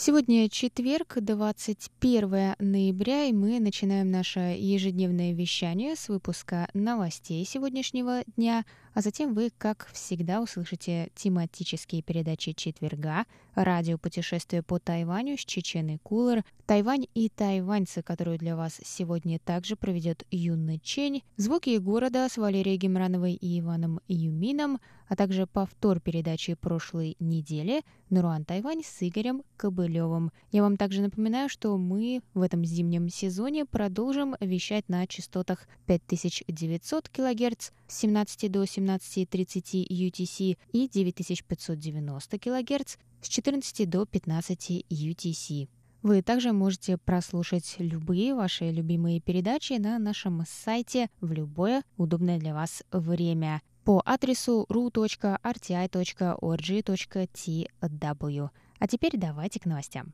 Сегодня четверг, 21 ноября, и мы начинаем наше ежедневное вещание с выпуска новостей сегодняшнего дня, а затем вы, как всегда, услышите тематические передачи четверга, радиопутешествие по Тайваню с Чеченой Куулар, Тайвань и тайваньцы, которую для вас сегодня также проведет Юнная Чэнь, звуки города с Валерией Гимрановой и Иваном Юмином, а также повтор передачи прошлой недели «Наруан, Тайвань» с Игорем Кобылёвым. Я вам также напоминаю, что мы в этом зимнем сезоне продолжим вещать на частотах 5900 кГц с 17 до 17:30 UTC и 9590 кГц с 14 до 15 UTC. Вы также можете прослушать любые ваши любимые передачи на нашем сайте в любое удобное для вас время по адресу ru.rti.org.tw. А теперь давайте к новостям.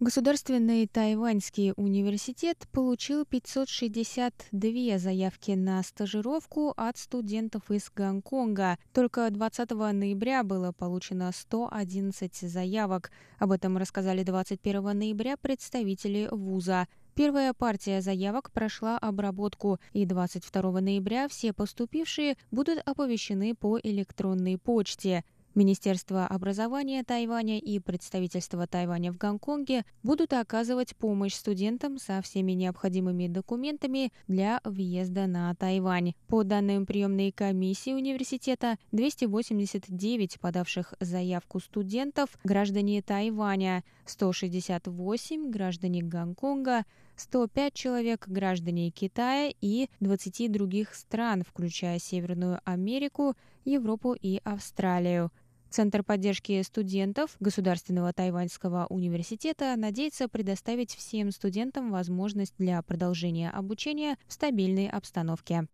Государственный тайваньский университет получил 562 заявки на стажировку от студентов из Гонконга. Только 20 ноября было получено 111 заявок. Об этом рассказали 21 ноября представители вуза. Первая партия заявок прошла обработку, и 22 ноября все поступившие будут оповещены по электронной почте. Министерство образования Тайваня и представительство Тайваня в Гонконге будут оказывать помощь студентам со всеми необходимыми документами для въезда на Тайвань. По данным приемной комиссии университета, 289 подавших заявку студентов – граждане Тайваня, 168 – граждане Гонконга, 105 человек – граждане Китая и 20 других стран, включая Северную Америку, Европу и Австралию. Центр поддержки студентов Государственного тайваньского университета надеется предоставить всем студентам возможность для продолжения обучения в стабильной обстановке.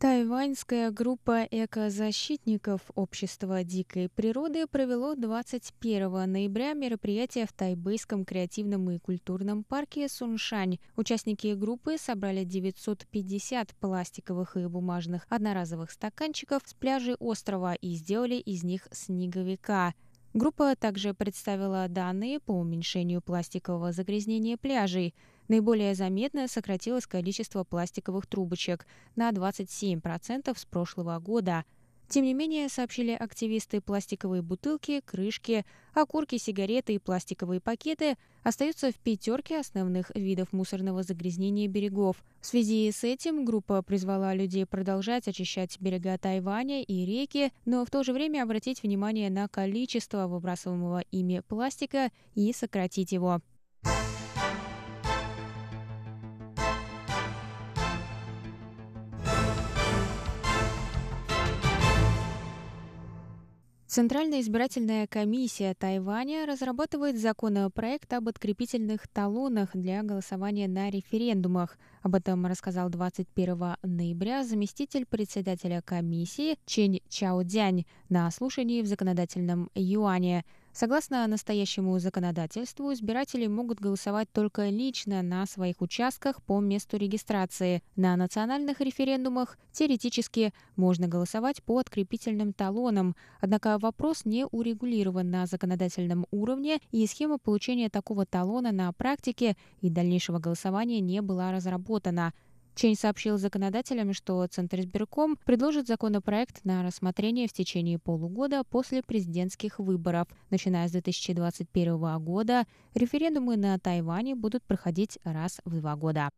Тайваньская группа экозащитников общества дикой природы провела 21 ноября мероприятие в Тайбэйском креативном и культурном парке Суншань. Участники группы собрали 950 пластиковых и бумажных одноразовых стаканчиков с пляжей острова и сделали из них снеговика. Группа также представила данные по уменьшению пластикового загрязнения пляжей. Наиболее заметно сократилось количество пластиковых трубочек на 27% с прошлого года. Тем не менее, сообщили активисты, пластиковые бутылки, крышки, окурки, сигареты и пластиковые пакеты остаются в пятерке основных видов мусорного загрязнения берегов. В связи с этим группа призвала людей продолжать очищать берега Тайваня и реки, но в то же время обратить внимание на количество выбрасываемого ими пластика и сократить его. Центральная избирательная комиссия Тайваня разрабатывает законопроект об открепительных талонах для голосования на референдумах. Об этом рассказал 21 ноября заместитель председателя комиссии Чэнь Чао Дзянь на слушании в законодательном юане. Согласно настоящему законодательству, избиратели могут голосовать только лично на своих участках по месту регистрации. На национальных референдумах теоретически можно голосовать по открепительным талонам, однако вопрос не урегулирован на законодательном уровне, и схема получения такого талона на практике и дальнейшего голосования не была разработана. Чэнь сообщил законодателям, что Центризбирком предложит законопроект на рассмотрение в течение полугода после президентских выборов. Начиная с 2021 года референдумы на Тайване будут проходить раз в 2 года.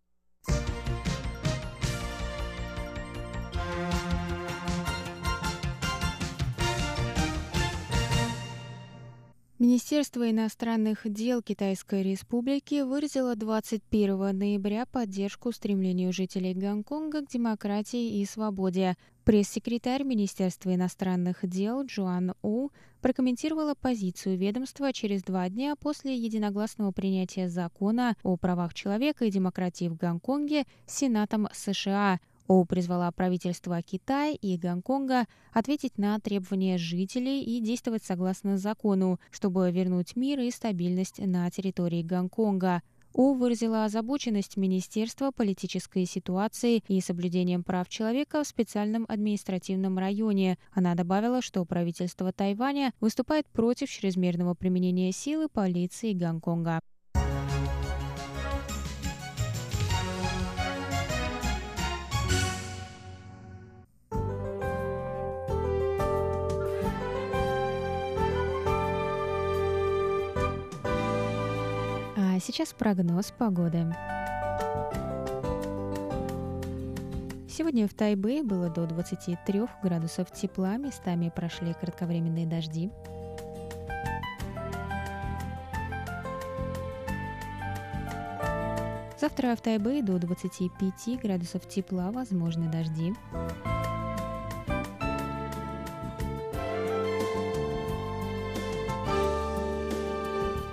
Министерство иностранных дел Китайской Республики выразило 21 ноября поддержку стремлению жителей Гонконга к демократии и свободе. Пресс-секретарь Министерства иностранных дел Джуан У прокомментировала позицию ведомства через 2 дня после единогласного принятия закона о правах человека и демократии в Гонконге Сенатом США. Оу призвала правительства Китая и Гонконга ответить на требования жителей и действовать согласно закону, чтобы вернуть мир и стабильность на территории Гонконга. Оу выразила озабоченность Министерства политической ситуации и соблюдением прав человека в специальном административном районе. Она добавила, что правительство Тайваня выступает против чрезмерного применения силы полиции Гонконга. Сейчас прогноз погоды. Сегодня в Тайбэе было до 23 градусов тепла, местами прошли кратковременные дожди. Завтра в Тайбэе до 25 градусов тепла, возможны дожди.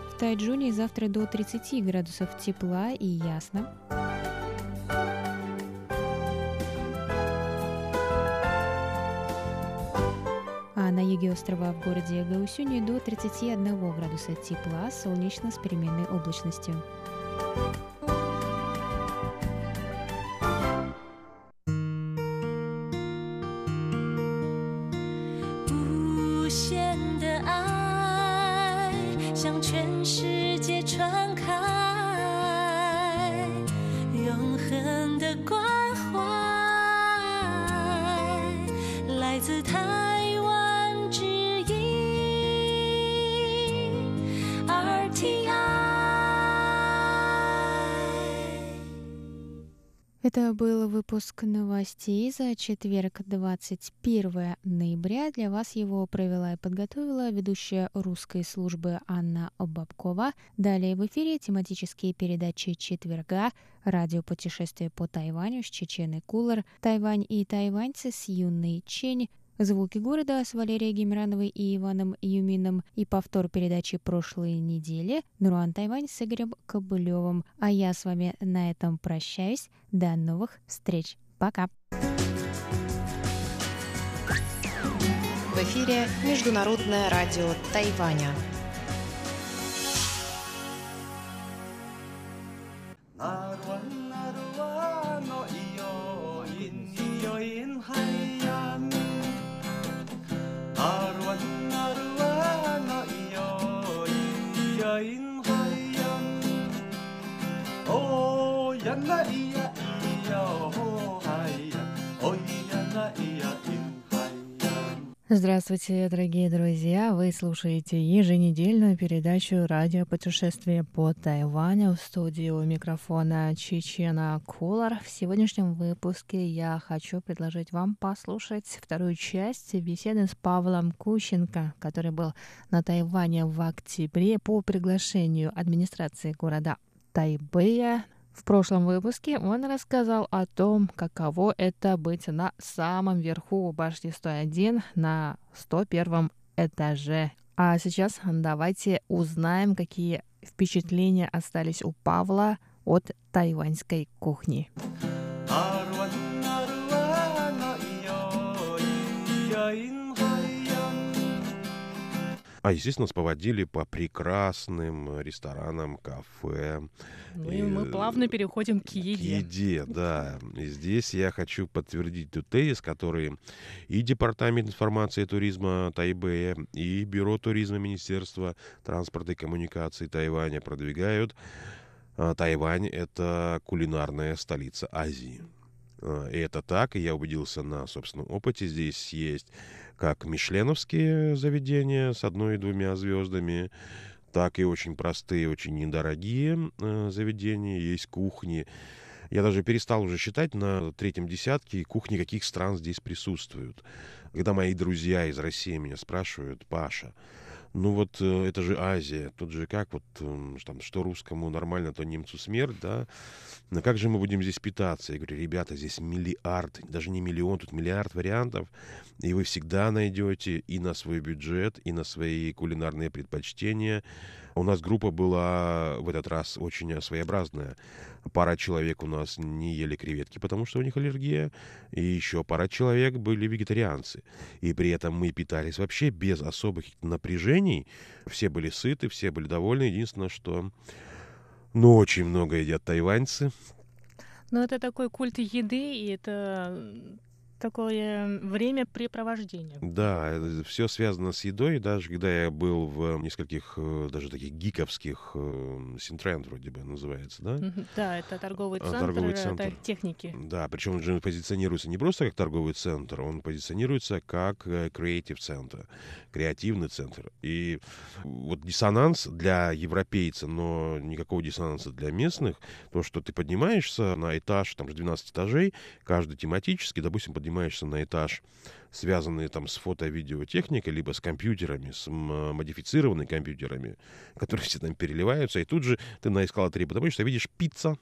В Тайчжуне завтра до 30 градусов тепла и ясно. А на юге острова в городе Гаосюне до 31 градуса тепла, солнечно с переменной облачностью. Это был выпуск новостей за четверг, 21 ноября. Для вас его провела и подготовила ведущая русской службы Анна Бабкова. Далее в эфире тематические передачи четверга, радиопутешествие по Тайваню с Чеченой Куулар, Тайвань и тайваньцы с Юнной Чэнь, Звуки города с Валерией Гимрановой и Иваном Юмином и повтор передачи прошлой недели «Наруан, Тайвань» с Игорем Кобылёвым. А я с вами на этом прощаюсь. До новых встреч. Пока. В эфире Международное радио Тайваня. Здравствуйте, дорогие друзья! Вы слушаете еженедельную передачу «Радиопутешествие по Тайваню». В студии у микрофона Чечена Куулар. В сегодняшнем выпуске я хочу предложить вам послушать вторую часть беседы с Павлом Кущенко, который был на Тайване в октябре по приглашению администрации города Тайбэя. В прошлом выпуске он рассказал о том, каково это быть на самом верху башни 101 на 101 этаже. А сейчас давайте узнаем, какие впечатления остались у Павла от тайваньской кухни. А, естественно, нас поводили по прекрасным ресторанам, кафе. Ну и мы плавно переходим к еде. К еде, да. И здесь я хочу подтвердить тот тезис, который и Департамент информации и туризма Тайбэя, и Бюро туризма Министерства транспорта и коммуникации Тайваня продвигают. Тайвань — это кулинарная столица Азии. И это так, и я убедился на собственном опыте. Здесь есть как мишленовские заведения с 1 и 2 звездами, так и очень простые, очень недорогие заведения, есть кухни. Я даже перестал уже считать, на 3-м десятке кухни каких стран здесь присутствуют. Когда мои друзья из России меня спрашивают: «Паша, ну вот это же Азия, тут же как вот там, что русскому нормально, то немцу смерть, да, но как же мы будем здесь питаться? Я говорю, ребята, здесь миллиард, даже не миллион, тут миллиард вариантов, и вы всегда найдете и на свой бюджет, и на свои кулинарные предпочтения. У нас группа была в этот раз очень своеобразная. Пара человек у нас не ели креветки, потому что у них аллергия. И еще пара человек были вегетарианцы. И при этом мы питались вообще без особых напряжений. Все были сыты, все были довольны. Единственное, что... Ну, очень много едят тайваньцы. Ну, это такой культ еды, и это... Такое времяпрепровождение. Да, все связано с едой. Даже когда я был в нескольких, даже таких гиковских, Синтрэн вроде бы называется, да? Да, это торговый центр техники. Да, причем он же позиционируется не просто как торговый центр, он позиционируется как креативный центр. И вот диссонанс для европейца, но никакого диссонанса для местных, то, что ты поднимаешься на этаж, там же 12 этажей, каждый тематический, допустим, поднимаешься на этаж, связанный там с фото-видеотехникой, либо с компьютерами, с модифицированными компьютерами, которые все там переливаются, и тут же ты на эскалаторе поднимаешься, видишь пицца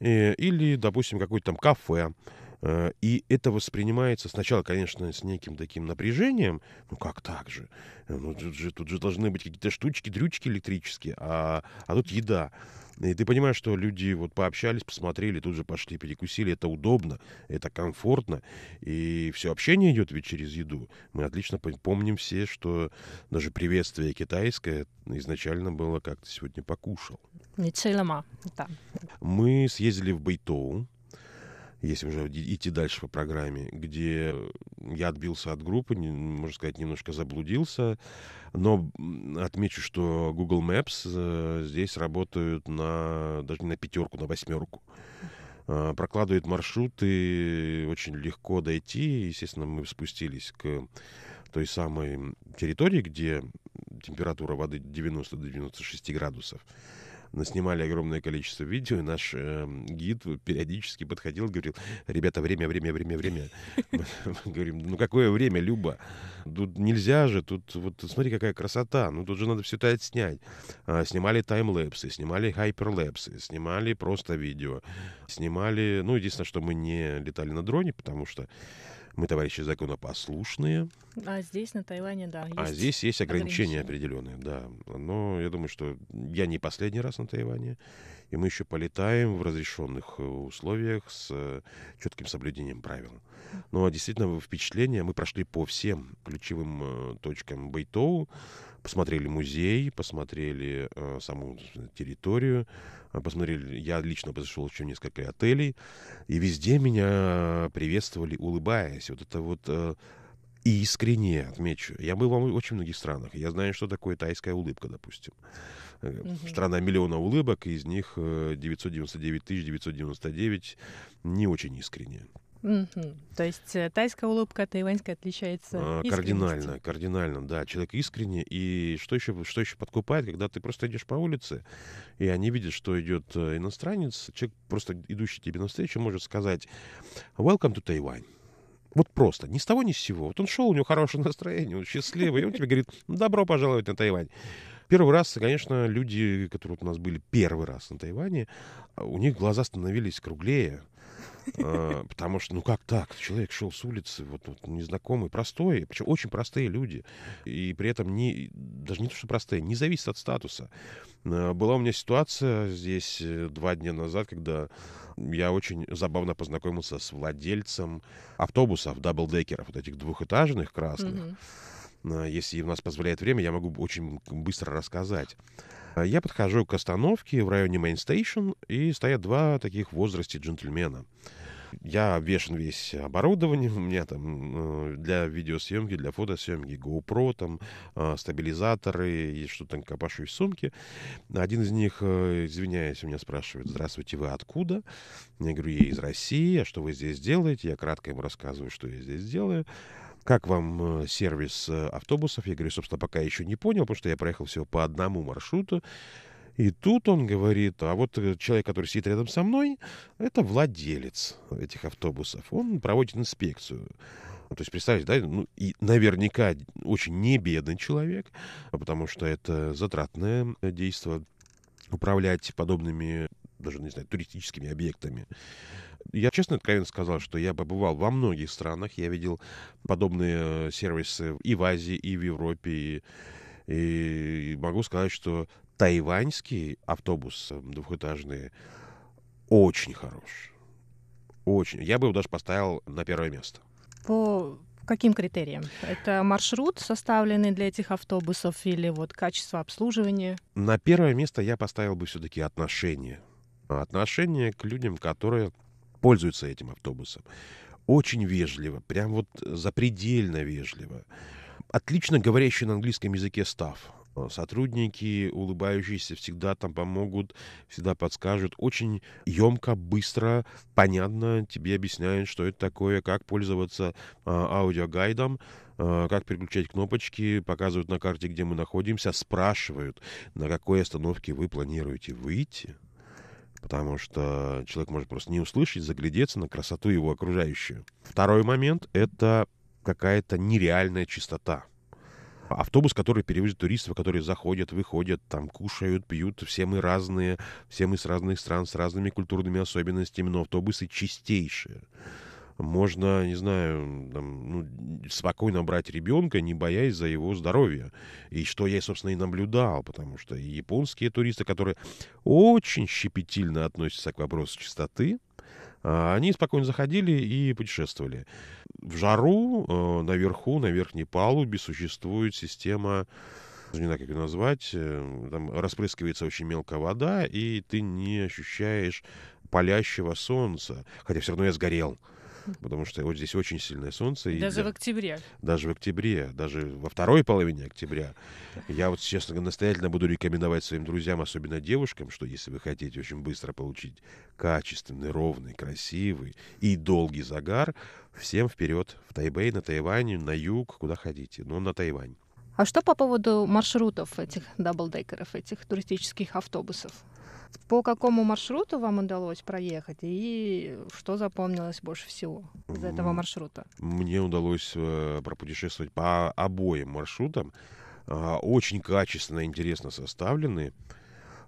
или, допустим, какое-то там кафе. И это воспринимается сначала, конечно, с неким таким напряжением. Ну, как так же? Ну, тут же должны быть какие-то штучки, дрючки электрические, а тут еда. И ты понимаешь, что люди вот пообщались, посмотрели, тут же пошли, перекусили. Это удобно, это комфортно. И все общение идет ведь через еду. Мы отлично помним все, что даже приветствие китайское изначально было «как-то сегодня покушал». Мы съездили в Бэйтоу, если уже идти дальше по программе, где я отбился от группы, можно сказать, немножко заблудился. Но отмечу, что Google Maps здесь работают даже не на пятерку, на восьмерку. Прокладывают маршруты, очень легко дойти. Естественно, мы спустились к той самой территории, где температура воды 90-96 градусов. Наснимали огромное количество видео, и наш гид периодически подходил, говорил, ребята, время. Мы говорим, ну какое время, Люба? Тут нельзя же, тут вот смотри, какая красота, ну тут же надо все это отснять. Снимали таймлэпсы, снимали хайперлэпсы, снимали просто видео, снимали... Ну, единственное, что мы не летали на дроне, потому что мы, товарищи, законопослушные. А здесь, на Тайване, да. А здесь есть ограничения определенные, да. Но я думаю, что я не последний раз на Тайване. И мы еще полетаем в разрешенных условиях с четким соблюдением правил. Но действительно впечатление. Мы прошли по всем ключевым точкам Бэйтоу. Посмотрели музей, посмотрели саму территорию, посмотрели, я лично посетил еще несколько отелей, и везде меня приветствовали, улыбаясь. Вот это вот искренне, отмечу. Я был в очень многих странах, я знаю, что такое тайская улыбка, допустим. Страна миллиона улыбок, из них 999 999 не очень искренне. То есть тайская улыбка от тайваньской отличается кардинально, да, человек искренне. И что еще подкупает, когда ты просто идешь по улице, и они видят, что идет иностранец, человек, просто идущий тебе навстречу, может сказать «Welcome to Taiwan». Вот просто, ни с того, ни с сего. Вот он шел, у него хорошее настроение, он счастливый, и он тебе говорит «Добро пожаловать на Тайвань». Первый раз, конечно, люди, которые у нас были первый раз на Тайване, у них глаза становились круглее. Потому что, ну как так? Человек шел с улицы, вот незнакомый, простой, причем очень простые люди. И при этом даже не то, что простые, не зависит от статуса. Была у меня ситуация здесь 2 дня назад, когда я очень забавно познакомился с владельцем автобусов, даблдекеров, вот этих двухэтажных красных. Если у нас позволяет время, я могу очень быстро рассказать. Я подхожу к остановке в районе Мейнстейшн, и стоят 2 таких в возрасте джентльмена. Я обвешен весь оборудованием, у меня там для видеосъемки, для фотосъемки GoPro, там стабилизаторы, и что-то копашу в сумке. Один из них, извиняюсь, у меня спрашивает, здравствуйте, вы откуда? Я говорю, я из России, а что вы здесь делаете? Я кратко ему рассказываю, что я здесь делаю. Как вам сервис автобусов? Я говорю, собственно, пока еще не понял, потому что я проехал всего по одному маршруту. И тут он говорит, а вот человек, который сидит рядом со мной, это владелец этих автобусов. Он проводит инспекцию. То есть, представьте, да, ну, и наверняка очень небедный человек, потому что это затратное действие управлять подобными, даже, не знаю, туристическими объектами. Я честно, откровенно сказал, что я побывал во многих странах, я видел подобные сервисы и в Азии, и в Европе, и могу сказать, что тайваньский автобус двухэтажный очень хорош. Очень. Я бы его даже поставил на первое место. По каким критериям? Это маршрут, составленный для этих автобусов, или вот качество обслуживания? На первое место я поставил бы все-таки отношение. Отношение к людям, которые пользуются этим автобусом. Очень вежливо, прям вот запредельно вежливо. Отлично говорящий на английском языке стафф. Сотрудники, улыбающиеся, всегда там помогут, всегда подскажут. Очень емко, быстро, понятно тебе объясняют, что это такое, как пользоваться аудиогайдом, как переключать кнопочки, показывают на карте, где мы находимся, спрашивают, на какой остановке вы планируете выйти. Потому что человек может просто не услышать, заглядеться на красоту его окружающую. Второй момент — это какая-то нереальная чистота. Автобус, который перевозит туристов, которые заходят, выходят, там кушают, пьют. Все мы разные, все мы с разных стран, с разными культурными особенностями, но автобусы чистейшие. Можно, не знаю, там, спокойно брать ребенка, не боясь за его здоровье. И что я, собственно, и наблюдал, потому что и японские туристы, которые очень щепетильно относятся к вопросу чистоты, они спокойно заходили и путешествовали. В жару наверху, на верхней палубе существует система, не знаю, как ее назвать, там распрыскивается очень мелкая вода, и ты не ощущаешь палящего солнца. Хотя все равно я сгорел, потому что вот здесь очень сильное солнце. Даже в октябре. Даже в октябре, даже во второй половине октября. Я вот, честно, настоятельно буду рекомендовать своим друзьям, особенно девушкам, что если вы хотите очень быстро получить качественный, ровный, красивый и долгий загар, всем вперед в Тайбэй, на Тайване, на юг, куда хотите, но на Тайвань. А что по поводу маршрутов этих даблдекеров, этих туристических автобусов? По какому маршруту вам удалось проехать и что запомнилось больше всего из этого маршрута? Мне удалось пропутешествовать по обоим маршрутам. Очень качественно, интересно составлены.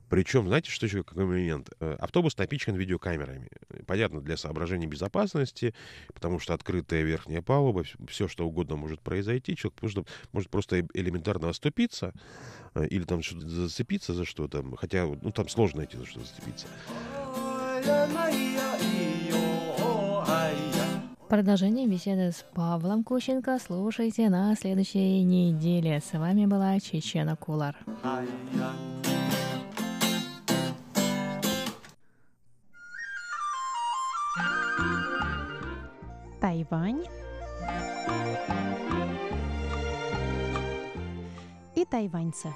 Причем, знаете, что еще какой момент? Автобус напичкан видеокамерами. Понятно, для соображений безопасности, потому что открытая верхняя палуба, все что угодно может произойти. Человек может просто элементарно оступиться или там что-то зацепиться за что-то. Хотя, там сложно найти за что зацепиться. Продолжение беседы с Павлом Кущенко слушайте на следующей неделе. С вами была Чечена Куулар. Тайвань и тайваньцы.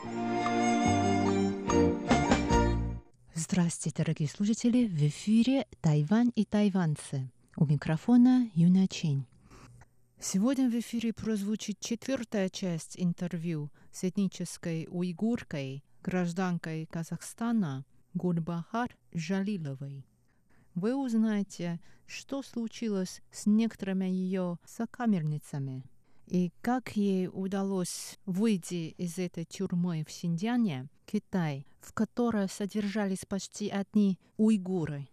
Здравствуйте, дорогие слушатели! В эфире «Тайвань и тайваньцы». У микрофона Юнная Чэнь. Сегодня в эфире прозвучит четвертая часть интервью с этнической уйгуркой, гражданкой Казахстана Гульбахар Жалиловой. Вы узнаете, что случилось с некоторыми ее сокамерницами и как ей удалось выйти из этой тюрьмы в Синьцзяне, Китай, в которой содержались почти одни уйгуры.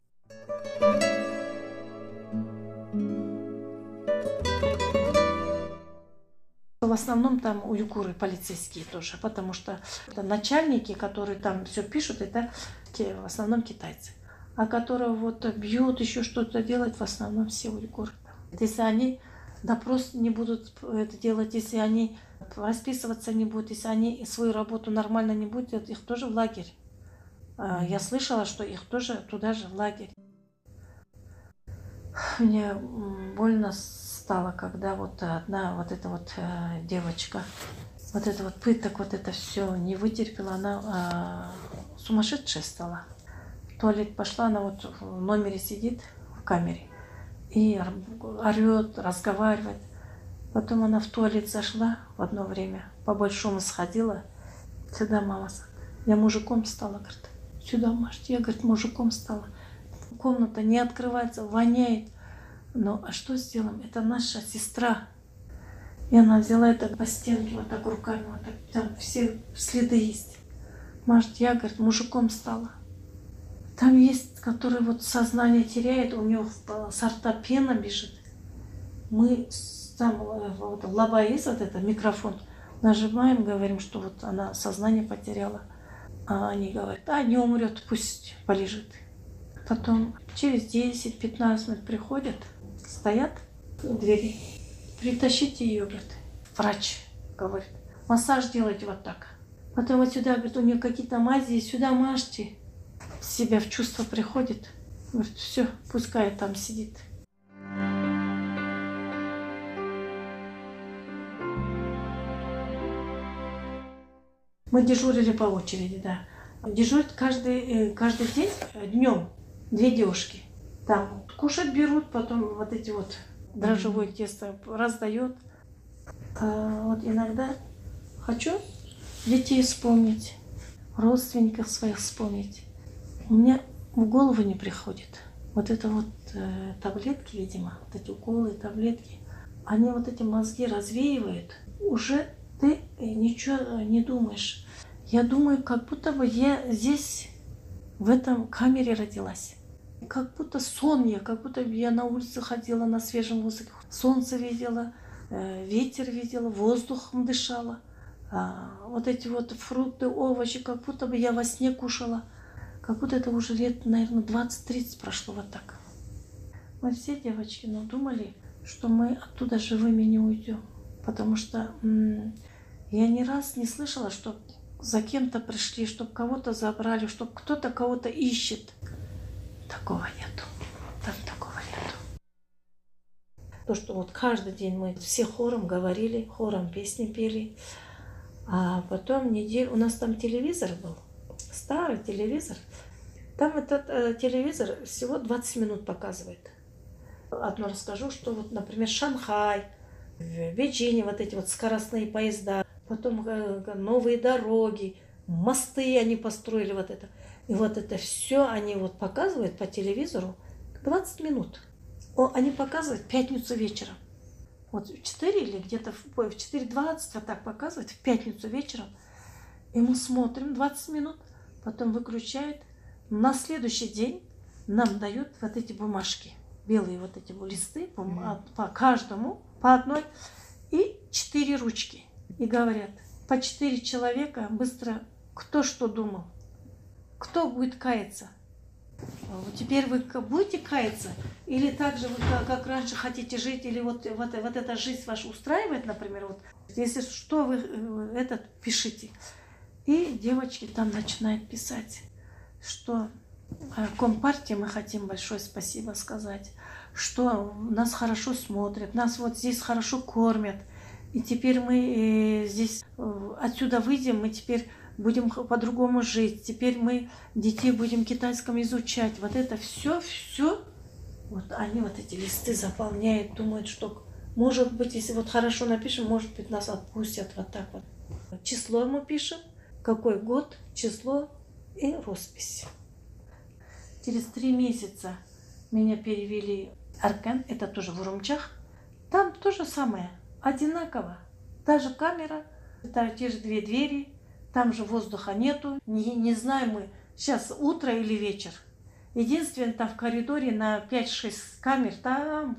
В основном там уйгуры полицейские тоже, потому что начальники, которые там все пишут, это в основном китайцы. А которые вот бьют, еще что-то делают, в основном все уйгуры. Если они допрос не будут это делать, если они расписываться не будут, если они свою работу нормально не будут делать, их тоже в лагерь. Я слышала, что их тоже туда же в лагерь. Мне больно стало, когда вот одна вот эта вот девочка, вот это вот пыток, вот это все не вытерпела, она сумасшедшая стала. В туалет пошла, она вот в номере сидит, в камере, и орёт, разговаривает. Потом она в туалет зашла в одно время, по-большому сходила. Сюда, мама, я мужиком стала, говорит. Сюда, Маш, я, говорит, мужиком стала. Комната не открывается, воняет. Ну, а что сделаем? Это наша сестра. И она взяла это по стенке, вот так руками, вот так, там все следы есть. Может, я, говорит, мужиком стала. Там есть, который вот сознание теряет, у него со рта пена бежит. Мы там, вот, лаба есть вот это, микрофон, нажимаем, говорим, что вот она сознание потеряла. А они говорят, а не умрет, пусть полежит. Потом через 10-15 минут приходят, стоят у двери. Притащите ее, говорит, врач, говорит. Массаж делайте вот так. Потом вот сюда, говорит, у нее какие-то мази, сюда мажьте. Себя в чувство приходит. Говорит, все, пускай там сидит. Мы дежурили по очереди, да. Дежурят каждый день днем две девушки. Там кушать берут, потом вот эти вот дрожжевое тесто раздает. А вот иногда хочу детей вспомнить, родственников своих вспомнить. У меня в голову не приходит. Вот это вот таблетки, видимо, вот эти уколы, таблетки, они вот эти мозги развеивают. Уже ты ничего не думаешь. Я думаю, как будто бы я здесь, в этом камере родилась. Как будто сон я, как будто я на улице ходила, на свежем воздухе. Солнце видела, ветер видела, воздухом дышала. Вот эти вот фрукты, овощи, как будто бы я во сне кушала. Как будто это уже лет, наверное, 20-30 прошло вот так. Мы все, девочки, но думали, что мы оттуда живыми не уйдем. Потому что я ни раз не слышала, что за кем-то пришли, чтобы кого-то забрали, чтобы кто-то кого-то ищет. Такого нету. Там такого нету. То, что вот каждый день мы все хором говорили, хором песни пели. А потом неделю... У нас там телевизор был. Старый телевизор. Там этот телевизор всего 20 минут показывает. Одно расскажу, что вот, например, Шанхай, в Бейджине вот эти вот скоростные поезда, потом новые дороги, мосты они построили вот это. И вот это все они вот показывают по телевизору 20 минут. Они показывают в пятницу вечером. Вот в 4 или где-то в 4:20 вот так показывают в пятницу вечером. И мы смотрим 20 минут, потом выключают. На следующий день нам дают вот эти бумажки, белые вот эти листы по каждому, по одной, и 4 ручки. И говорят, по 4 человека быстро, кто что думал, кто будет каяться. Теперь вы будете каяться? Или так же, вы, как раньше, хотите жить? Или вот эта жизнь ваша устраивает, например? Вот, если что, вы пишите. И девочки там начинают писать, что Компартии мы хотим большое спасибо сказать, что нас хорошо смотрят, нас вот здесь хорошо кормят. И теперь мы здесь отсюда выйдем, мы теперь будем по-другому жить, теперь мы детей будем китайском изучать. Вот это все, вот они вот эти листы заполняют, думают, что может быть, если вот хорошо напишем, может быть, нас отпустят вот так вот. Число мы пишем, какой год, число и роспись. Через 3 месяца меня перевели в Аркан, это тоже в Урумчах. Там то же самое. Одинаково. Та же камера, те же 2 двери, там же воздуха нету. Не знаем мы, сейчас утро или вечер. Единственное, там в коридоре на 5-6 камер, там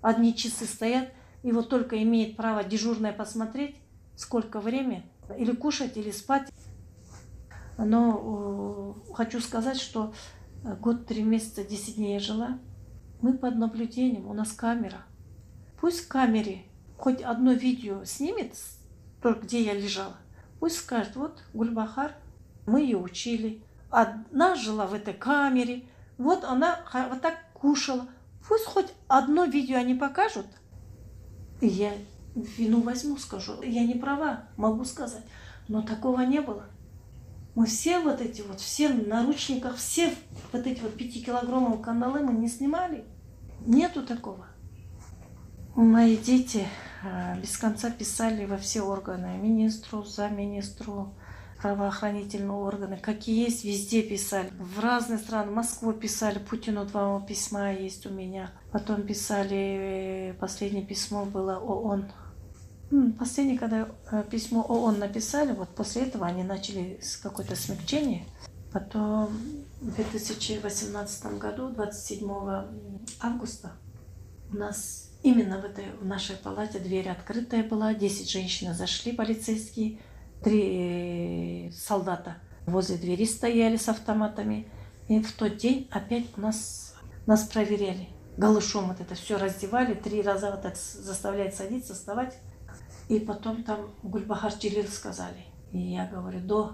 одни часы стоят, и вот только имеет право дежурная посмотреть, сколько времени, или кушать, или спать. Но хочу сказать, что год, 3 месяца, 10 дней я жила. Мы под наблюдением, у нас камера. Пусть в камере хоть одно видео снимет, где я лежала, пусть скажет, вот Гульбахар, мы ее учили, одна жила в этой камере, вот она вот так кушала. Пусть хоть одно видео они покажут, и я вину возьму, скажу, я не права, могу сказать, но такого не было. Мы все вот эти вот, все в наручниках, все вот эти вот 5-килограммовые каналы мы не снимали, нету такого. Мои дети без конца писали во все органы, министру, замминистру, правоохранительные органы, какие есть, везде писали. В разные страны, в Москву писали, Путину 2 письма есть у меня. Потом писали, последнее письмо было ООН, Последнее, когда письмо ООН написали, вот после этого они начали с какое-то смягчение. Потом в 2018 году, 27 августа, у нас именно в нашей палате дверь открытая была. 10 женщин зашли, полицейские, 3 солдата возле двери стояли с автоматами. И в тот день опять нас проверяли. Голышом вот это все раздевали, 3 раза вот так заставляли садиться, вставать. И потом там Гульбахар Челил сказали. И я говорю, да.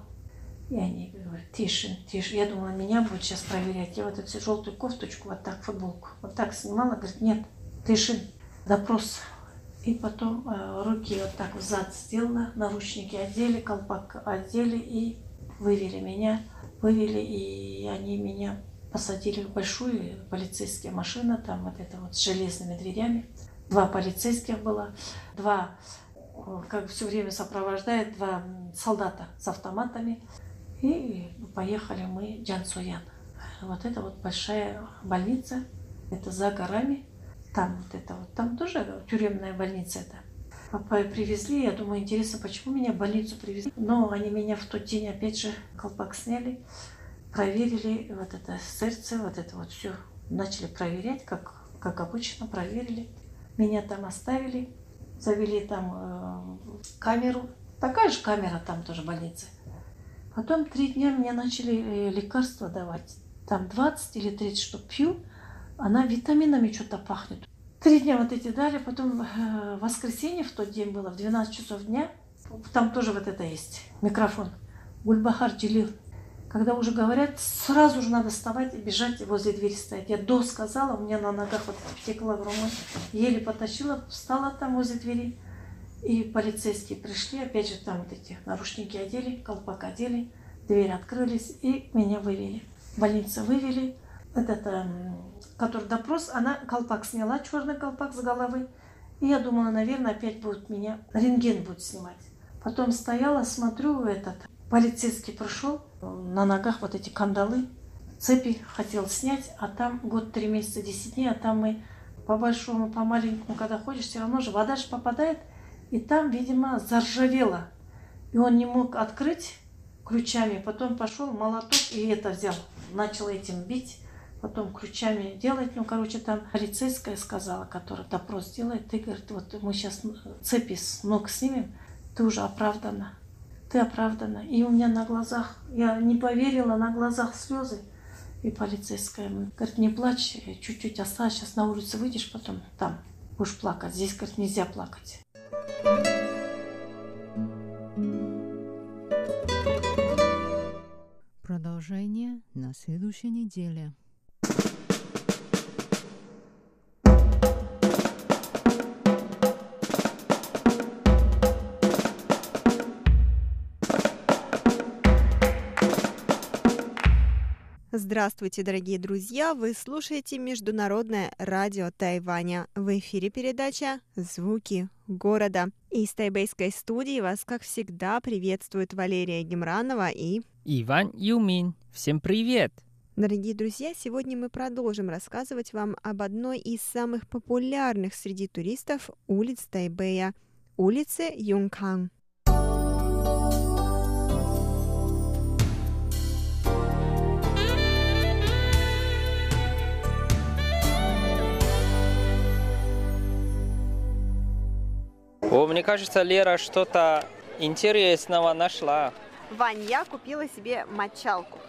И они говорят, тише, тише. Я думала, меня будут сейчас проверять. Я вот эту желтую кофточку, вот так футболку, вот так снимала. Говорит, нет, тише, допрос. И потом руки вот так взад сделала, наручники одели, колпак одели и вывели меня. Вывели, и они меня посадили в большую полицейскую машину, там вот это вот с железными дверями. 2 полицейских было, 2, как все время сопровождает, 2 солдата с автоматами. И поехали мы в Джанцуян. Вот это вот большая больница, это за горами. Там вот это вот, там тоже тюремная больница это. Папа привезли, я думаю, интересно, почему меня в больницу привезли. Но они меня в тот день опять же колпак сняли, проверили вот это сердце, вот это вот все. Начали проверять, как обычно проверили. Меня там оставили, завели там камеру. Такая же камера там тоже в больнице. Потом 3 дня мне начали лекарства давать. Там 20 или 30 штук пью, она витаминами что-то пахнет. 3 дня вот эти дали, потом в воскресенье в тот день было, в 12 часов дня, там тоже вот это есть, микрофон, Гульбахар Джилил. Когда уже говорят, сразу же надо вставать и бежать, и возле двери стоять. Я до сказала, у меня на ногах вот это потекла громой, еле потащила, встала там возле двери. И полицейские пришли, опять же там вот эти наручники одели, колпак одели, двери открылись и меня вывели. Больница вывели, этот, который допрос, она колпак сняла, черный колпак с головы. И я думала, наверное, опять будут меня, рентген будет снимать. Потом стояла, смотрю, этот полицейский пришел, на ногах вот эти кандалы, цепи хотел снять, а там год, 3 месяца, 10 дней, а там мы по большому, по маленькому, когда ходишь, все равно же вода же попадает. И там, видимо, заржавело. И он не мог открыть ключами. Потом пошел молоток и это взял. Начал этим бить, потом ключами делать. Ну, короче, там полицейская сказала, которая допрос делает. Ты, говорит, вот мы сейчас цепи с ног снимем. Ты уже оправдана. Ты оправдана. И у меня на глазах, я не поверила, на глазах слезы. И полицейская говорит, не плачь, чуть-чуть осталось. Сейчас на улицу выйдешь, потом там будешь плакать. Здесь, говорит, нельзя плакать. Продолжение на следующей неделе. Здравствуйте, дорогие друзья! Вы слушаете Международное радио Тайваня. В эфире передача «Звуки города». Из тайбэйской студии вас, как всегда, приветствуют Валерия Гимранова и Иван Юмин. Всем привет! Дорогие друзья, сегодня мы продолжим рассказывать вам об одной из самых популярных среди туристов улиц Тайбэя – улице Юнкан. О, мне кажется, Лера что-то интересного нашла. Вань, я купила себе мочалку.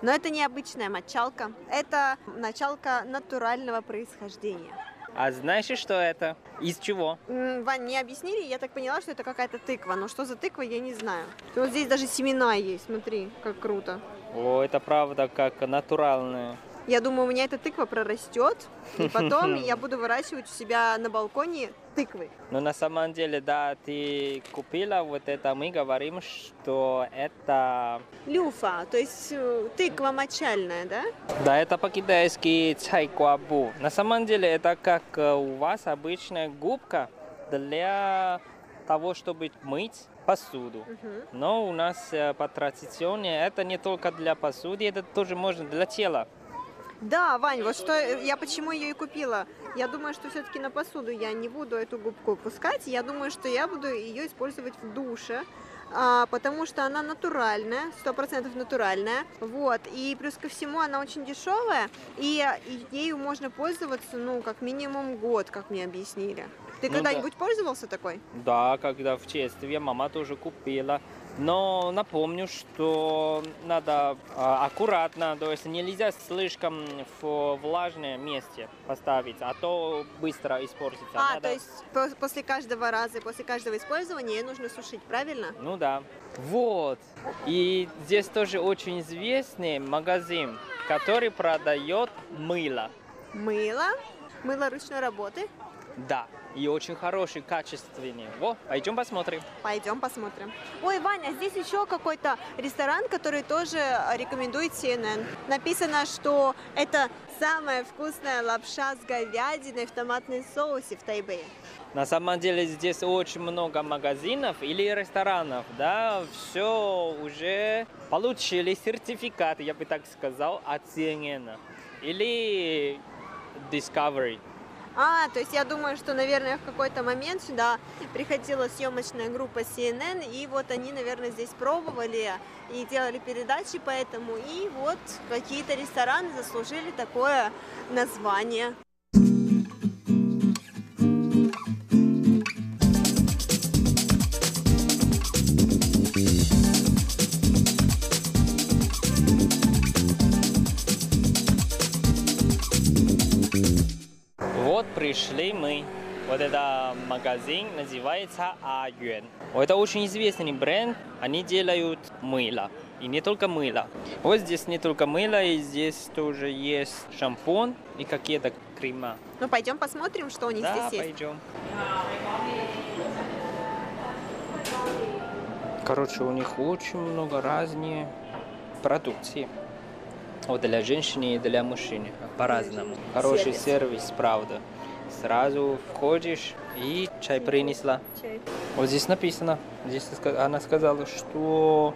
Но это не обычная мочалка. Это мочалка натурального происхождения. А знаешь, что это? Из чего? Вань, не объяснили. Я так поняла, что это какая-то тыква. Но что за тыква, я не знаю. Вот здесь даже семена есть. Смотри, как круто. О, это правда как натуральная. Я думаю, у меня эта тыква прорастет, и потом я буду выращивать у себя на балконе тыквы. Но на самом деле, да, ты купила вот это, мы говорим, что это... Люфа, то есть тыква мочальная, да? Да, это по-китайски цайкуабу. На самом деле, это как у вас обычная губка для того, чтобы мыть посуду. Но у нас по традиционе это не только для посуды, это тоже можно для тела. Да, Вань, вот что я почему ее и купила. Я думаю, что все-таки на посуду я не буду эту губку пускать. Я думаю, что я буду ее использовать в душе, потому что она натуральная, 100% натуральная. Вот. И плюс ко всему она очень дешевая, и ею можно пользоваться, ну, как минимум год, как мне объяснили. Ты когда-нибудь пользовался такой? Да, когда в детстве мама тоже купила. Но напомню, что надо аккуратно, то есть нельзя слишком в влажное месте поставить, а то быстро испортится. А, надо... то есть после каждого раза, после каждого использования ее нужно сушить, правильно? Ну да. Вот. И здесь тоже очень известный магазин, который продает мыло. Мыло? Мыло ручной работы? Да. И очень хороший, качественный. Во, пойдем посмотрим. Пойдем посмотрим. Ой, Ваня, здесь еще какой-то ресторан, который тоже рекомендует CNN. Написано, что это самая вкусная лапша с говядиной в томатном соусе в Тайбэе. На самом деле здесь очень много магазинов или ресторанов, да, все уже получили сертификат, я бы так сказал, от CNN или Discovery. А, то есть я думаю, что, наверное, в какой-то момент сюда приходила съемочная группа CNN, и вот они, наверное, здесь пробовали и делали передачи, поэтому и вот какие-то рестораны заслужили такое название. Пришли мы. Вот это магазин называется Аюэн. Это очень известный бренд. Они делают мыло. И не только мыло. Вот здесь не только мыло, и здесь тоже есть шампунь и какие-то крема. Ну, пойдем посмотрим, что у них да, здесь есть. Пойдем. Короче, у них очень много разные продукции. Вот для женщины и для мужчины. По-разному. Хороший сервис, правда. Сразу входишь и чай принесла. Чай. Вот здесь написано, здесь она сказала, что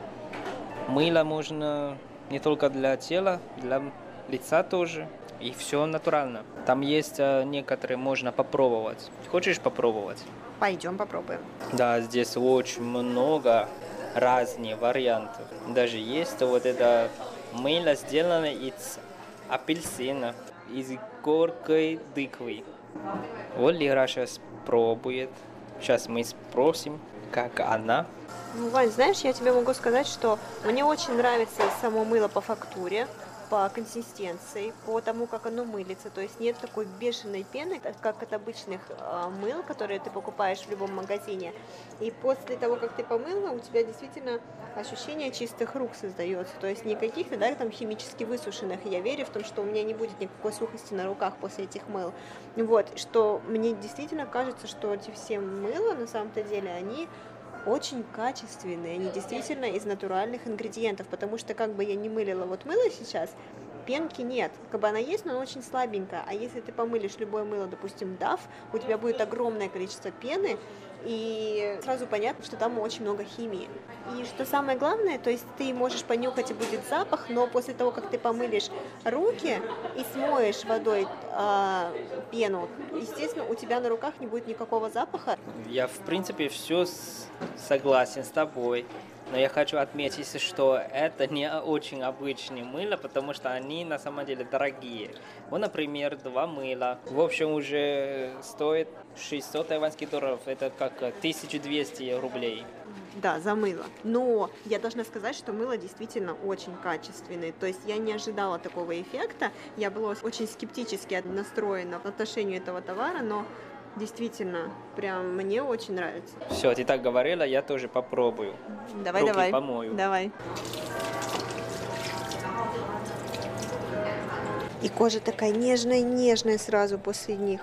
мыло можно не только для тела, для лица тоже. И все натурально. Там есть некоторые, можно попробовать. Хочешь попробовать? Пойдем попробуем. Да, здесь очень много разных вариантов. Даже есть вот это мыло, сделано из апельсина, из горькой тыквы. Вот Лера сейчас пробует. Сейчас мы спросим, как она. Ну, Вань, знаешь, я тебе могу сказать, что мне очень нравится само мыло по фактуре, по консистенции, по тому, как оно мылится. То есть нет такой бешеной пены, как от обычных мыл, которые ты покупаешь в любом магазине. И после того, как ты помыла, у тебя действительно ощущение чистых рук создается. То есть не каких-то, да, там химически высушенных. Я верю в том, что у меня не будет никакой сухости на руках после этих мыл. Вот, что мне действительно кажется, что эти все мыла, на самом-то деле, они... очень качественные, они действительно из натуральных ингредиентов, потому что как бы я не мылила вот мыло сейчас, пенки нет, как бы она есть, но она очень слабенькая, а если ты помылишь любое мыло, допустим, DAF, у тебя будет огромное количество пены, и сразу понятно, что там очень много химии. И что самое главное, то есть ты можешь понюхать и будет запах, но после того, как ты помылишь руки и смоешь водой пену, естественно, у тебя на руках не будет никакого запаха. Я, в принципе, все согласен с тобой. Но я хочу отметить, что это не очень обычные мыло, потому что они на самом деле дорогие. Вот, например, два мыла. В общем, уже стоит 600 тайваньских долларов. Это как 1200 рублей. Да, за мыло. Но я должна сказать, что мыло действительно очень качественное. То есть я не ожидала такого эффекта. Я была очень скептически настроена в отношении этого товара, но... действительно, прям мне очень нравится. Все, ты так говорила, я тоже попробую. Давай, руки давай. Помою. Давай. И кожа такая нежная-нежная сразу после них.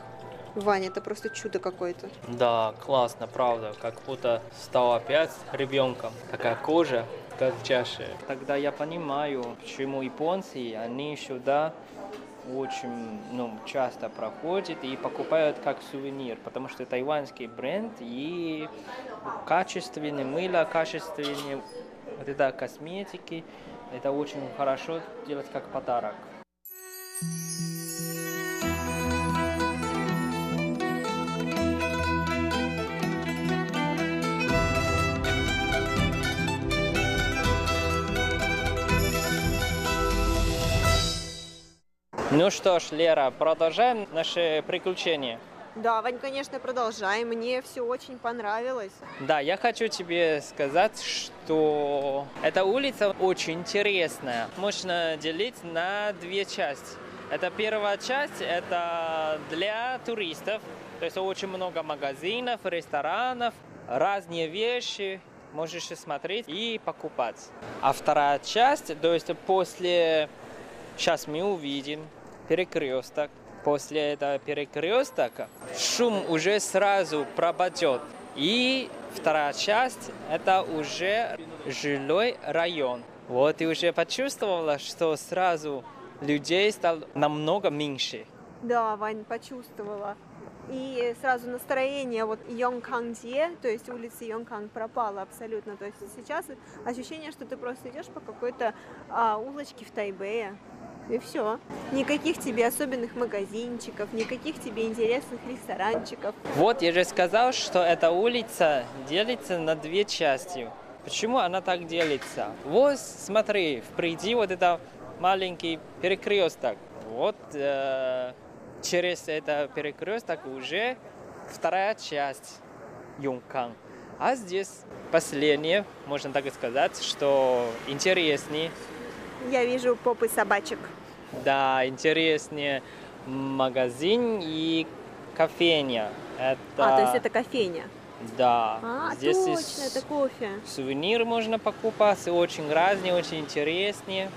Ваня, это просто чудо какое-то. Да, классно, правда. Как будто стал опять ребенком. Такая кожа, как в чаше. Тогда я понимаю, почему японцы, они сюда... очень часто проходит и покупают как сувенир, потому что тайваньский бренд и качественное мыло, качественные вот это косметики, это очень хорошо делать как подарок. Ну что ж, Лера, продолжаем наши приключения. Да, Вань, конечно, продолжаем. Мне все очень понравилось. Да, я хочу тебе сказать, что эта улица очень интересная. Можно делить на две части. Это первая часть, это для туристов. То есть очень много магазинов, ресторанов, разные вещи. Можешь смотреть и покупать. А вторая часть, то есть после... Сейчас мы увидим перекресток. После этого перекрестка шум уже сразу пропадет. И вторая часть – это уже жилой район. Вот и уже почувствовала, что сразу людей стало намного меньше. Да, Вань, почувствовала. И сразу настроение вот Йонканге, то есть улица Йонканг пропала абсолютно. То есть сейчас ощущение, что ты просто идешь по какой-то улочке в Тайбэе. И все. Никаких тебе особенных магазинчиков, никаких тебе интересных ресторанчиков. Вот я же сказал, что эта улица делится на две части. Почему она так делится? Вот смотри, впереди вот этот маленький перекресток. Вот через этот перекресток уже вторая часть Йонканг. А здесь последнее, можно так и сказать, что интереснее. Я вижу попы собачек. Да, интереснее магазин и кофейня. Это... А, то есть это кофейня? Да. А, здесь точно, это кофе. Сувенир можно покупать, очень разные, очень интересные.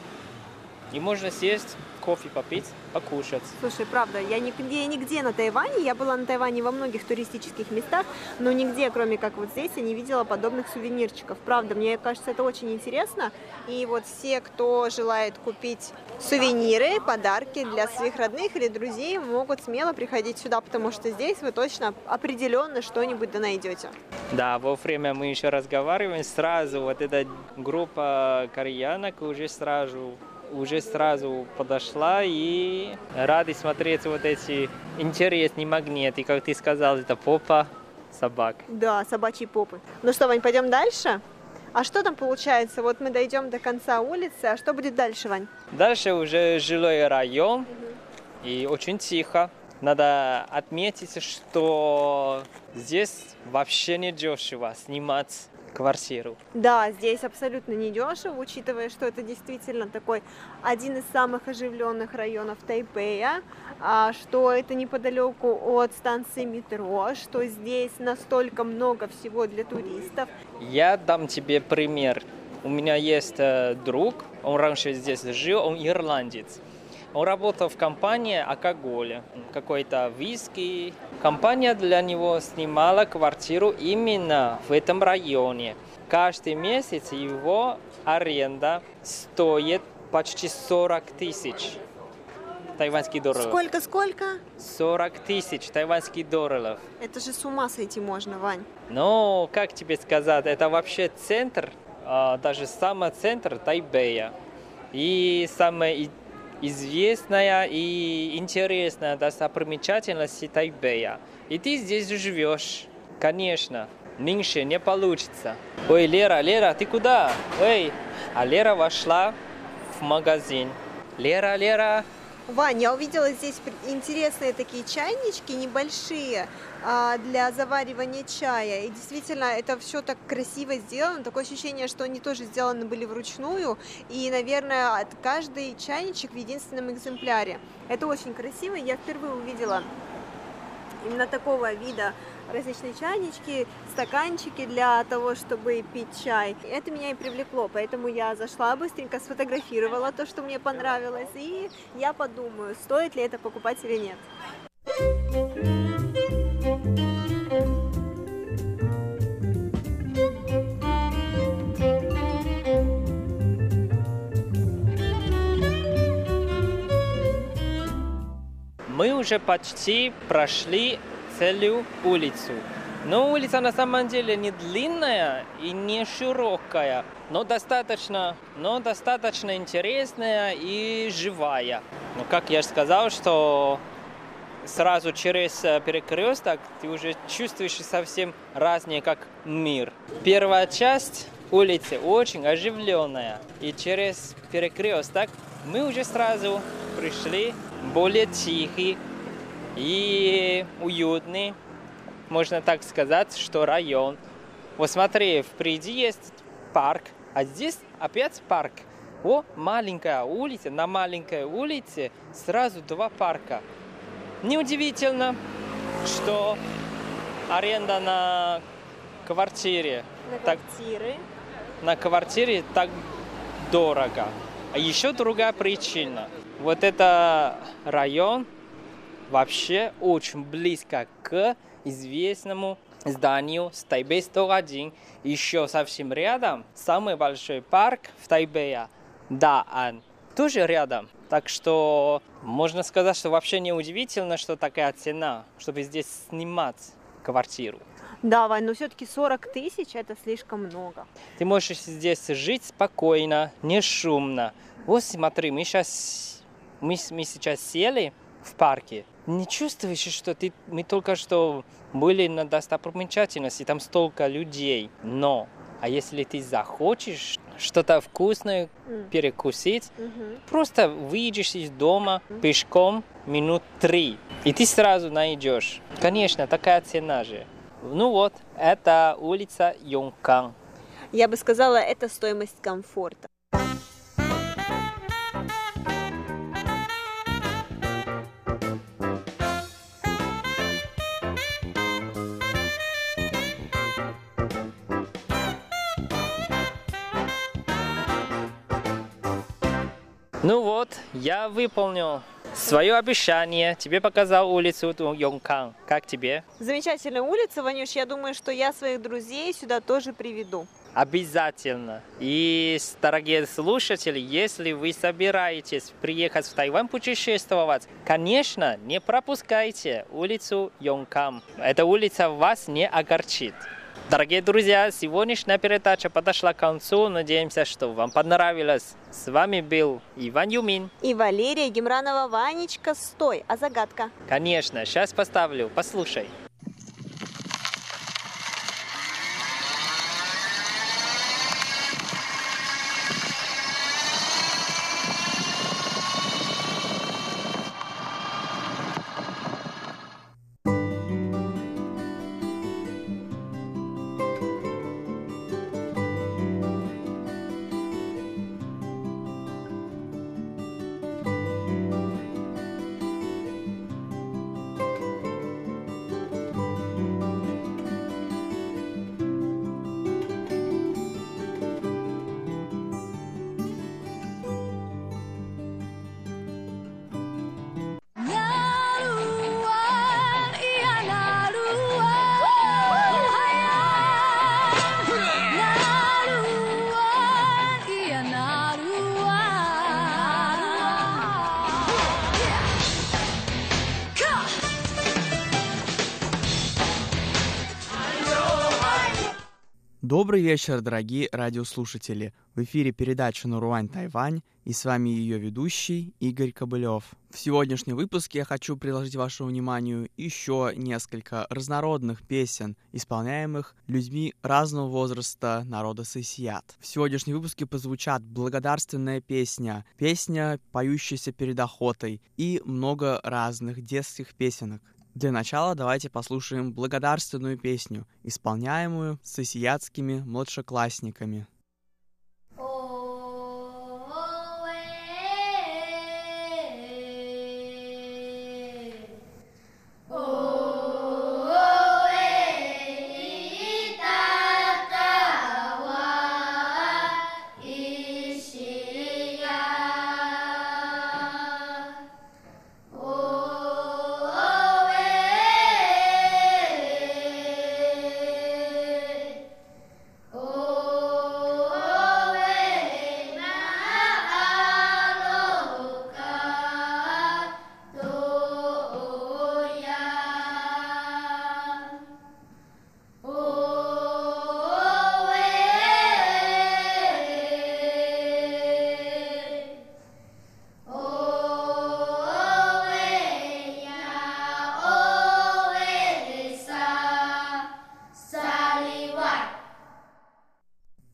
И можно сесть, кофе попить, покушать. Слушай, правда, я нигде на Тайване, я была на Тайване во многих туристических местах, но нигде, кроме как вот здесь, я не видела подобных сувенирчиков. Правда, мне кажется, это очень интересно. И вот все, кто желает купить сувениры, подарки для своих родных или друзей, могут смело приходить сюда, потому что здесь вы точно определенно что-нибудь да найдете. Да, во время мы еще разговариваем, сразу вот эта группа кореянок уже сразу подошла и рады смотреть вот эти интересные магниты, как ты сказал, это попа собак. Да, собачьи попы. Ну что, Вань, пойдем дальше? А что там получается? Вот мы дойдем до конца улицы, а что будет дальше, Вань? Дальше уже жилой район, и очень тихо. Надо отметить, что здесь вообще не дешево снимать квартиру. Да, здесь абсолютно недешево, учитывая, что это действительно такой один из самых оживленных районов Тайпэя, что это неподалеку от станции метро, что здесь настолько много всего для туристов. Я дам тебе пример. У меня есть друг, он раньше здесь жил, он ирландец. Он работал в компании алкоголя, какой-то виски. Компания для него снимала квартиру именно в этом районе. Каждый месяц его аренда стоит почти 40 тысяч тайваньских долларов. Сколько? 40 тысяч тайваньских долларов. Это же с ума сойти можно, Вань. Ну, как тебе сказать, это вообще центр, даже самый центр Тайбэя. И самое известная и интересная достопримечательность Тайбэя. И ты здесь живешь. Конечно, меньше не получится. Ой, Лера, ты куда? Эй! А Лера вошла в магазин. Лера. Вань, я увидела здесь интересные такие чайнички, небольшие, для заваривания чая. И действительно, это все так красиво сделано. Такое ощущение, что они тоже сделаны были вручную. И, наверное, каждый чайничек в единственном экземпляре. Это очень красиво. Я впервые увидела именно такого вида различные чайнички, стаканчики для того, чтобы пить чай. Это меня и привлекло, поэтому я зашла быстренько, сфотографировала то, что мне понравилось, и я подумаю, стоит ли это покупать или нет. Мы уже почти прошли целую улицу. Но улица на самом деле не длинная и не широкая, но достаточно интересная и живая. Но как я сказал, что сразу через перекресток ты уже чувствуешь совсем разные как мир. Первая часть улицы очень оживленная, и через перекресток мы уже сразу пришли, более тихий и уютный, можно так сказать, что район. Вот смотри, впереди есть парк, а здесь опять парк. О, маленькая улица, на маленькой улице сразу два парка. Неудивительно, что аренда на квартире. На квартире так дорого. А еще другая причина. Вот это район вообще очень близко к известному зданию с Тайбэй-101. Еще совсем рядом самый большой парк в Тайбэе. Даан тоже рядом. Так что можно сказать, что вообще не удивительно, что такая цена, чтобы здесь снимать квартиру. Да, Вань, но все-таки 40 тысяч – это слишком много. Ты можешь здесь жить спокойно, не шумно. Вот смотри, мы сейчас сели в парке. Не чувствуешь, что мы только что были на достопримечательности, там столько людей. Но, а если ты захочешь что-то вкусное перекусить, просто выйдешь из дома пешком минут 3, и ты сразу найдешь. Конечно, такая цена же. Ну вот, это улица Юнкан. Я бы сказала, это стоимость комфорта. Ну вот, я выполнил свое обещание. Тебе показал улицу Юнкан. Как тебе? Замечательная улица, Ванюш. Я думаю, что я своих друзей сюда тоже приведу. Обязательно. И, дорогие слушатели, если вы собираетесь приехать в Тайвань путешествовать, конечно, не пропускайте улицу Юнкан. Эта улица вас не огорчит. Дорогие друзья, сегодняшняя передача подошла к концу. Надеемся, что вам понравилось. С вами был Иван Юмин и Валерия Гимранова. Ванечка, стой, а загадка? Конечно, сейчас поставлю, послушай. Добрый вечер, дорогие радиослушатели! В эфире передача «Наруан, Тайвань» и с вами ее ведущий Игорь Кобылёв. В сегодняшнем выпуске я хочу предложить вашему вниманию еще несколько разнородных песен, исполняемых людьми разного возраста народа Сайсият. В сегодняшнем выпуске прозвучат благодарственная песня, песня, поющаяся перед охотой и много разных детских песенок. Для начала давайте послушаем благодарственную песню, исполняемую сайсиятскими младшеклассниками.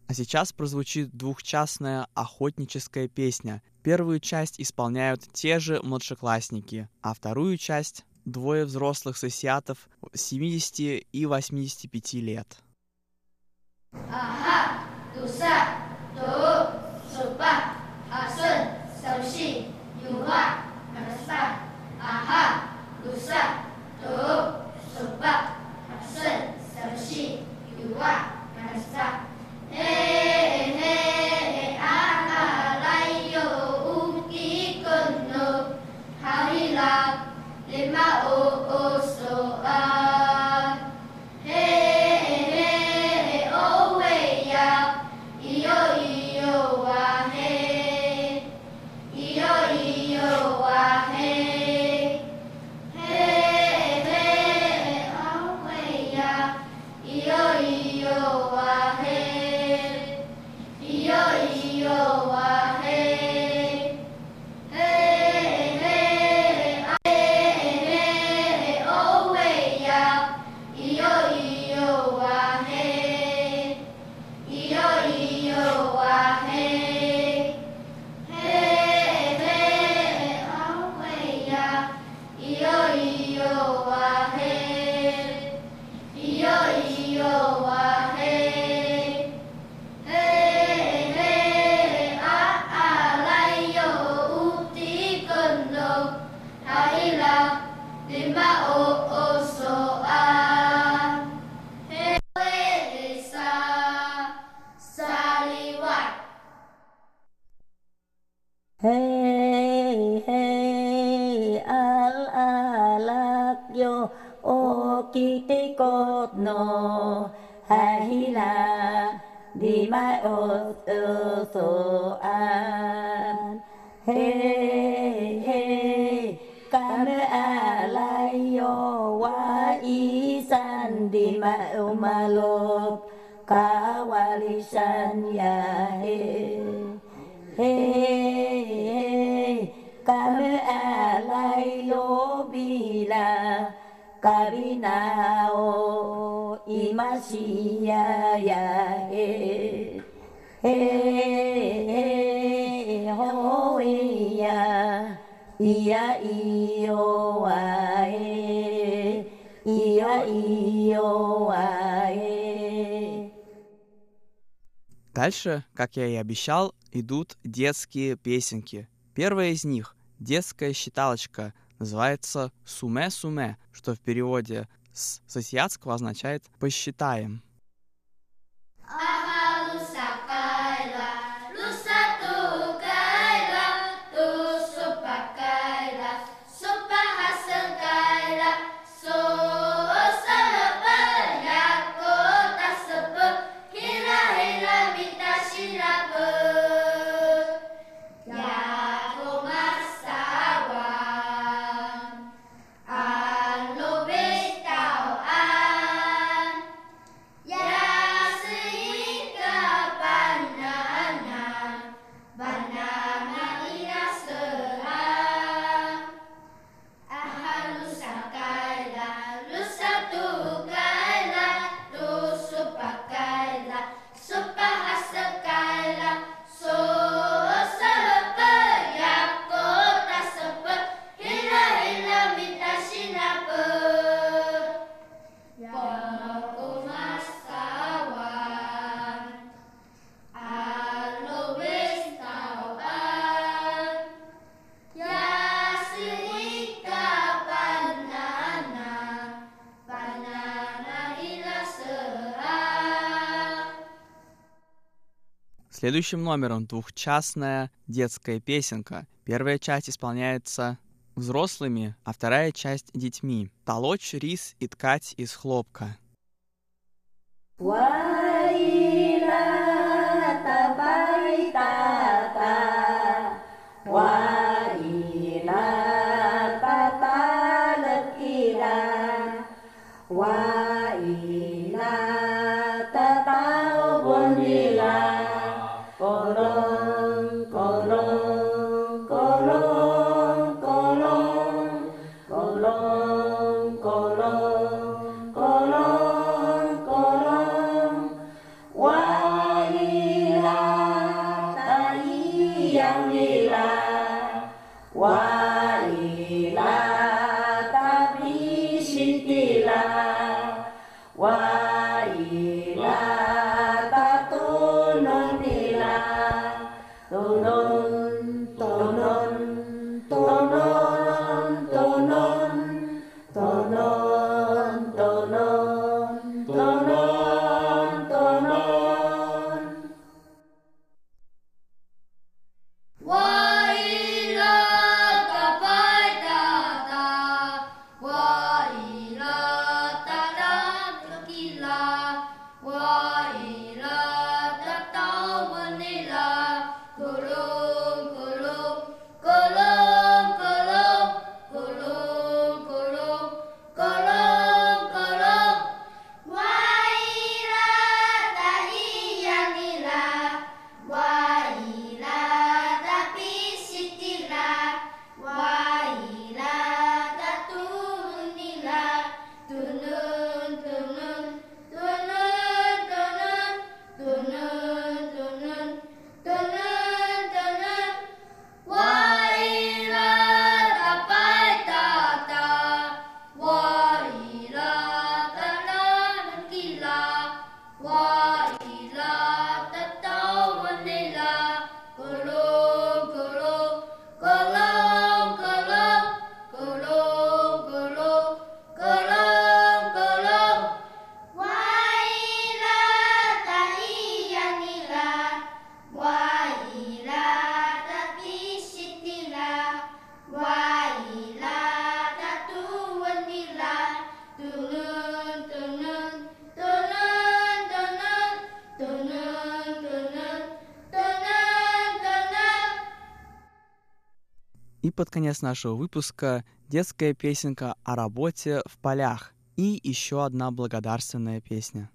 А сейчас прозвучит двухчастная охотническая песня, Первую часть исполняют те же младшеклассники, а вторую часть — двое взрослых сайсиятов 70 и 85 лет. Дальше, как я и обещал, идут детские песенки. Первая из них, детская считалочка, называется «Суме-суме», что в переводе с сайсиятского означает «посчитаем». Следующим номером двухчастная детская песенка. Первая часть исполняется взрослыми, а вторая часть — детьми. Толочь рис и ткать из хлопка. Yang под конец нашего выпуска детская песенка о работе в полях и еще одна благодарственная песня.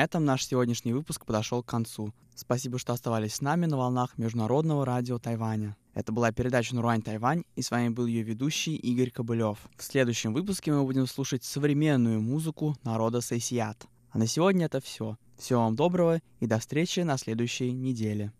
На этом наш сегодняшний выпуск подошел к концу. Спасибо, что оставались с нами на волнах Международного радио Тайваня. Это была передача «Наруан, Тайвань», и с вами был ее ведущий Игорь Кобылёв. В следующем выпуске мы будем слушать современную музыку народа Сайсият. А на сегодня это все. Всего вам доброго и до встречи на следующей неделе.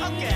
Okay.